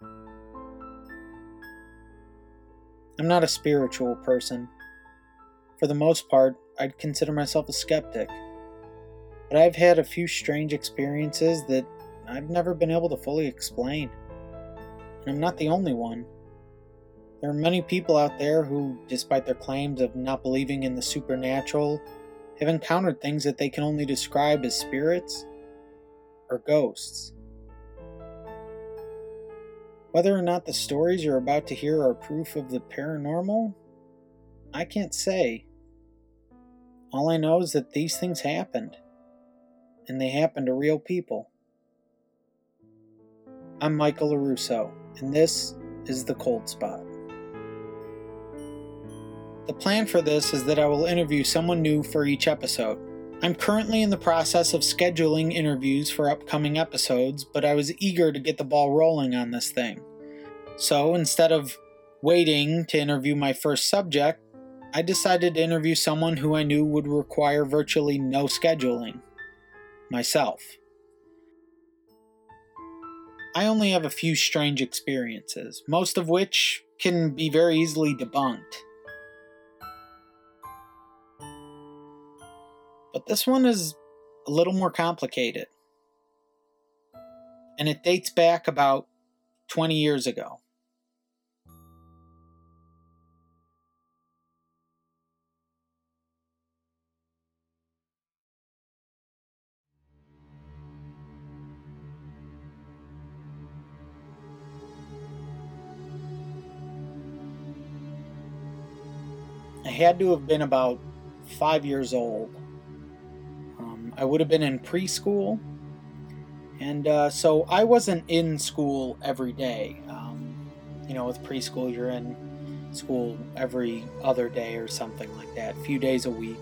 I'm not a spiritual person. For the most part, I'd consider myself a skeptic. But I've had a few strange experiences that I've never been able to fully explain. And I'm not the only one. There are many people out there who, despite their claims of not believing in the supernatural, have encountered things that they can only describe as spirits or ghosts. Whether or not the stories you're about to hear are proof of the paranormal, I can't say. All I know is that these things happened, and they happened to real people. I'm Michael LaRusso, and this is The Cold Spot. The plan for this is that I will interview someone new for each episode. I'm currently in the process of scheduling interviews for upcoming episodes, but I was eager to get the ball rolling on this thing. So instead of waiting to interview my first subject, I decided to interview someone who I knew would require virtually no scheduling. Myself. I only have a few strange experiences, most of which can be very easily debunked. But this one is a little more complicated. And it dates back about 20 years ago. I had to have been about 5 years old. I would have been in preschool, and so I wasn't in school every day. With preschool, you're in school every other day or something like that, a few days a week.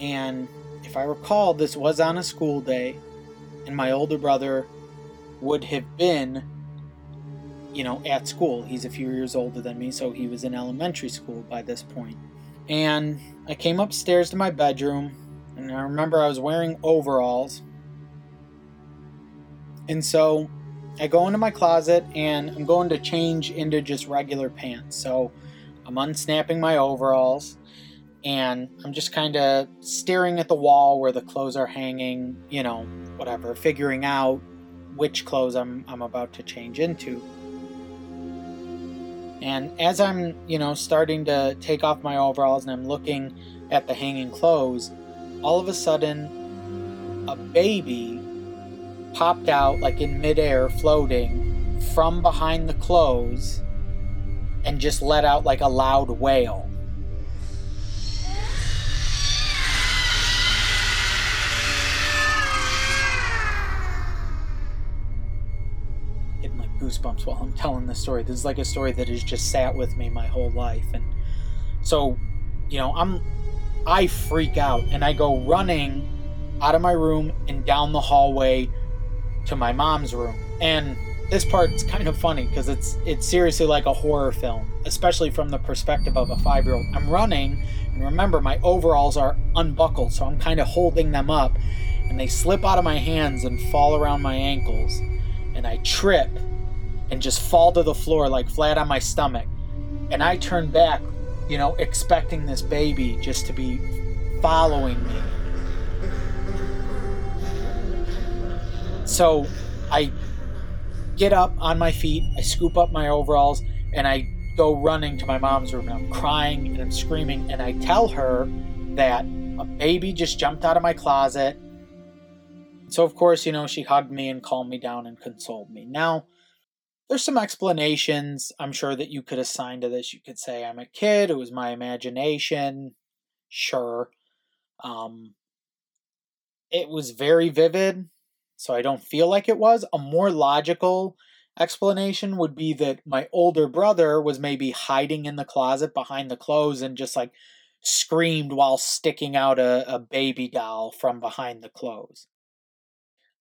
And if I recall, this was on a school day, and my older brother would have been, at school. He's a few years older than me, so he was in elementary school by this point. And I came upstairs to my bedroom, and I remember I was wearing overalls. And so I go into my closet and I'm going to change into just regular pants. So I'm unsnapping my overalls and I'm just kind of staring at the wall where the clothes are hanging, whatever, figuring out which clothes I'm about to change into. And as I'm, starting to take off my overalls and I'm looking at the hanging clothes, all of a sudden, a baby popped out, like in midair, floating from behind the clothes and just let out like a loud wail. I'm getting like goosebumps while I'm telling this story. This is like a story that has just sat with me my whole life. And so, I freak out and I go running out of my room and down the hallway to my mom's room. And this part's kind of funny because it's seriously like a horror film, especially from the perspective of a 5-year-old. I'm running, and remember, my overalls are unbuckled, so I'm kind of holding them up, and they slip out of my hands and fall around my ankles, and I trip and just fall to the floor like flat on my stomach. And I turn back, expecting this baby just to be following me. So I get up on my feet, I scoop up my overalls, and I go running to my mom's room. And I'm crying and I'm screaming, and I tell her that a baby just jumped out of my closet. So of course, she hugged me and calmed me down and consoled me. Now, there's some explanations I'm sure that you could assign to this. You could say, I'm a kid, it was my imagination. Sure. It was very vivid, so I don't feel like it was. A more logical explanation would be that my older brother was maybe hiding in the closet behind the clothes and just like screamed while sticking out a baby doll from behind the clothes.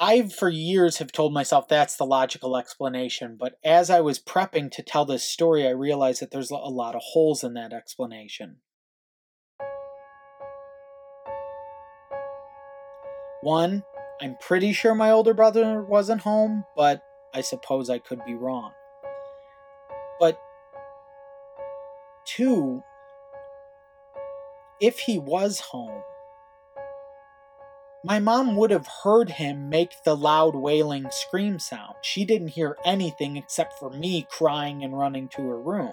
I, for years, have told myself that's the logical explanation, but as I was prepping to tell this story, I realized that there's a lot of holes in that explanation. One, I'm pretty sure my older brother wasn't home, but I I suppose I could be wrong. But two, if he was home, my mom would have heard him make the loud wailing scream sound. She didn't hear anything except for me crying and running to her room.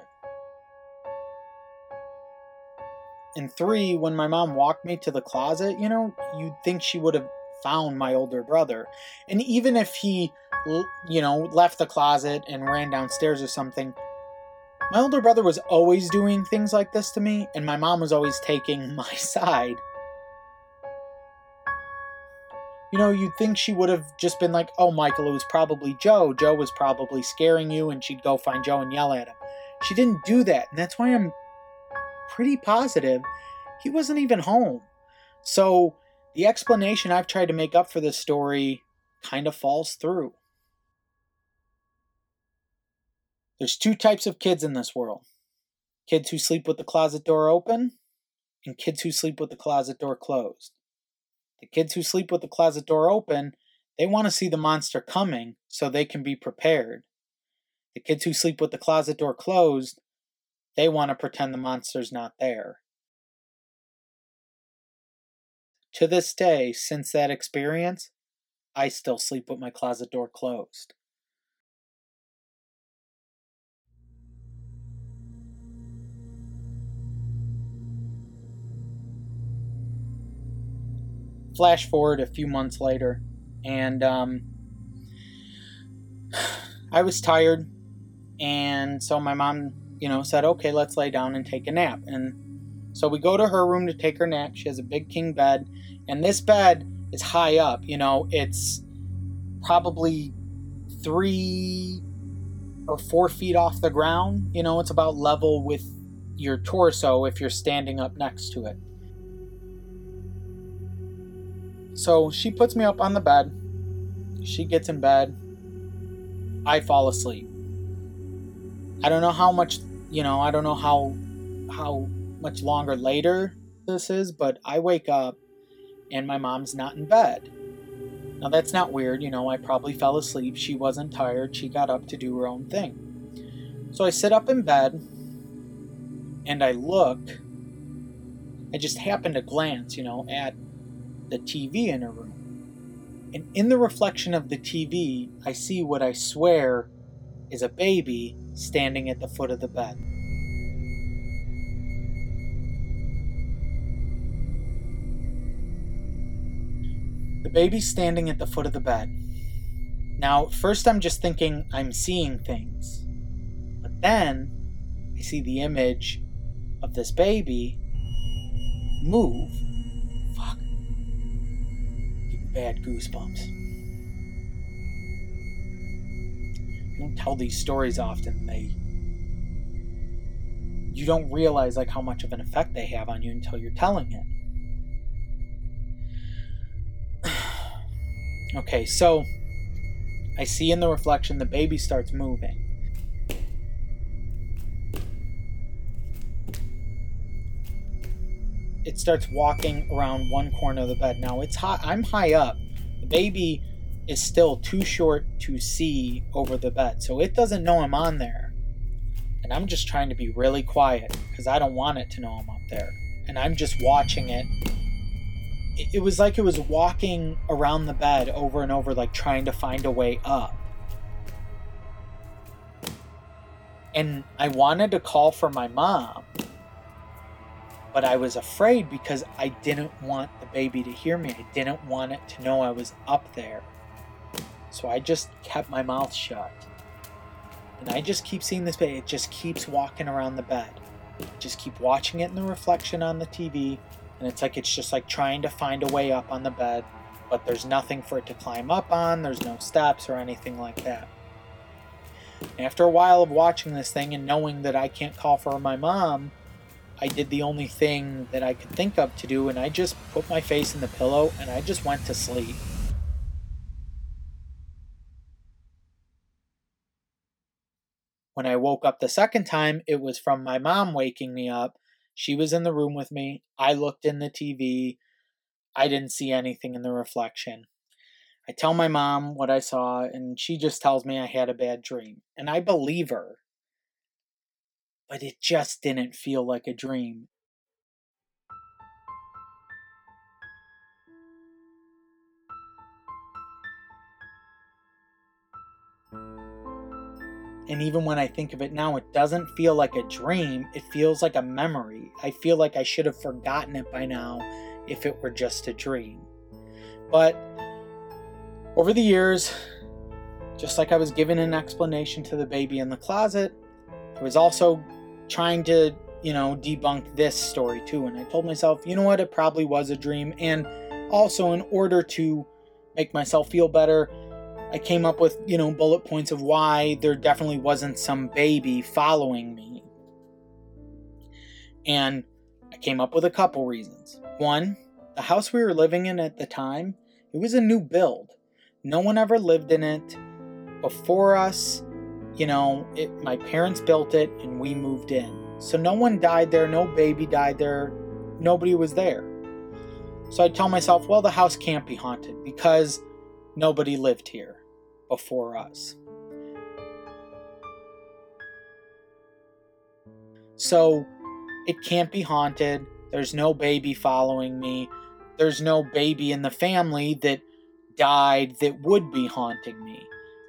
And three, when my mom walked me to the closet, you'd think she would have found my older brother. And even if he, left the closet and ran downstairs or something, my older brother was always doing things like this to me, and my mom was always taking my side. You'd think she would have just been like, oh, Michael, it was probably Joe. Joe was probably scaring you, and she'd go find Joe and yell at him. She didn't do that, and that's why I'm pretty positive he wasn't even home. So the explanation I've tried to make up for this story kind of falls through. There's two types of kids in this world. Kids who sleep with the closet door open and kids who sleep with the closet door closed. The kids who sleep with the closet door open, they want to see the monster coming so they can be prepared. The kids who sleep with the closet door closed, they want to pretend the monster's not there. To this day, since that experience, I still sleep with my closet door closed. Flash forward a few months later, and I was tired, and so my mom, said, okay, let's lay down and take a nap. And so we go to her room to take her nap. She has a big king bed, and this bed is high up, it's probably 3 or 4 feet off the ground. It's about level with your torso if you're standing up next to it. So she puts me up on the bed, she gets in bed, I fall asleep. I don't know how much, I don't know how much longer later this is, but I wake up and my mom's not in bed. Now that's not weird, I probably fell asleep, she wasn't tired, she got up to do her own thing. So I sit up in bed and I look, I just happen to glance, at the TV in her room. And in the reflection of the TV, I see what I swear is a baby standing at the foot of the bed. The baby's standing at the foot of the bed. Now, first I'm just thinking I'm seeing things. But then I see the image of this baby move. Bad goosebumps. I don't tell these stories often. You don't realize how much of an effect they have on you until you're telling it. Okay, so I see in the reflection the baby starts moving. It starts walking around one corner of the bed. Now it's hot. I'm high up. The baby is still too short to see over the bed, so it doesn't know I'm on there. And I'm just trying to be really quiet because I don't want it to know I'm up there. And I'm just watching it. It was like it was walking around the bed over and over, trying to find a way up. And I wanted to call for my mom. But I was afraid because I didn't want the baby to hear me. I didn't want it to know I was up there. So I just kept my mouth shut. And I just keep seeing this baby. It just keeps walking around the bed. Just keep watching it in the reflection on the TV. And it's just trying to find a way up on the bed. But there's nothing for it to climb up on. There's no steps or anything like that. And after a while of watching this thing and knowing that I can't call for my mom, I did the only thing that I could think of to do, and I just put my face in the pillow and I just went to sleep. When I woke up the second time, it was from my mom waking me up. She was in the room with me. I looked in the TV. I didn't see anything in the reflection. I tell my mom what I saw, and she just tells me I had a bad dream. And I believe her, but it just didn't feel like a dream. And even when I think of it now, it doesn't feel like a dream. It feels like a memory. I feel like I should have forgotten it by now if it were just a dream. But over the years, just like I was giving an explanation to the baby in the closet, I was also trying to, debunk this story too. And I told myself, you know what, it probably was a dream. And also, in order to make myself feel better, I came up with, bullet points of why there definitely wasn't some baby following me. And I came up with a couple reasons. One, the house we were living in at the time, it was a new build. No one ever lived in it before us. My parents built it and we moved in. So no one died there, no baby died there, nobody was there. So I tell myself, well, the house can't be haunted because nobody lived here before us. So it can't be haunted. There's no baby following me. There's no baby in the family that died that would be haunting me.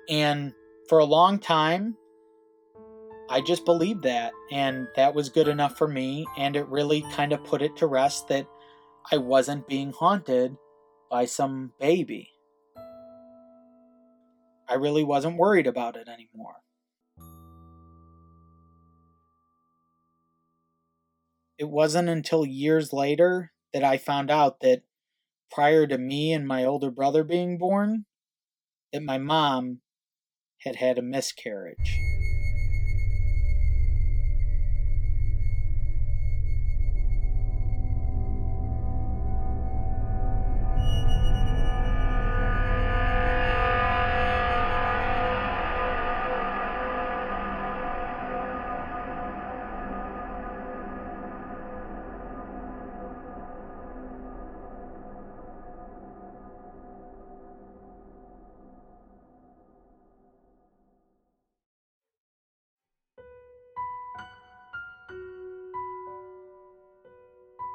And for a long time, I just believed that. And that was good enough for me. And it really kind of put it to rest that I wasn't being haunted by some baby. I really wasn't worried about it anymore. It wasn't until years later that I found out that prior to me and my older brother being born, that my mom had had a miscarriage.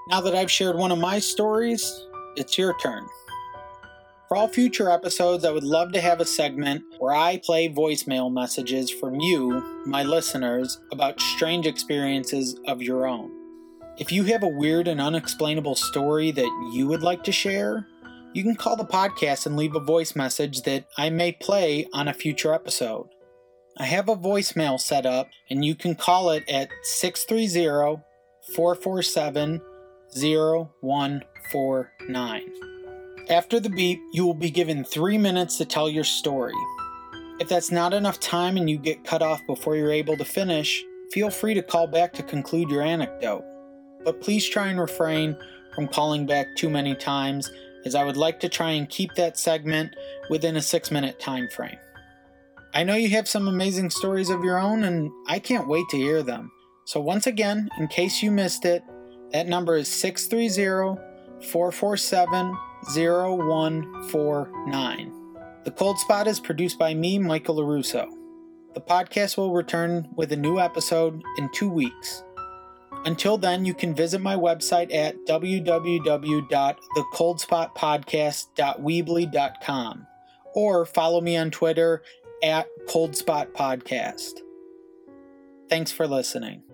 Now that I've shared one of my stories, it's your turn. For all future episodes, I would love to have a segment where I play voicemail messages from you, my listeners, about strange experiences of your own. If you have a weird and unexplainable story that you would like to share, you can call the podcast and leave a voice message that I may play on a future episode. I have a voicemail set up, and you can call it at 630-447-0149. After the beep, you will be given 3 minutes to tell your story. If that's not enough time and you get cut off before you're able to finish, feel free to call back to conclude your anecdote. But please try and refrain from calling back too many times, as I would like to try and keep that segment within a 6-minute time frame. I know you have some amazing stories of your own, and I can't wait to hear them. So once again, in case you missed it, that number is 630-447-0149. The Cold Spot is produced by me, Michael LaRusso. The podcast will return with a new episode in 2 weeks. Until then, you can visit my website at www.thecoldspotpodcast.weebly.com or follow me on Twitter at Cold Spot Podcast. Thanks for listening.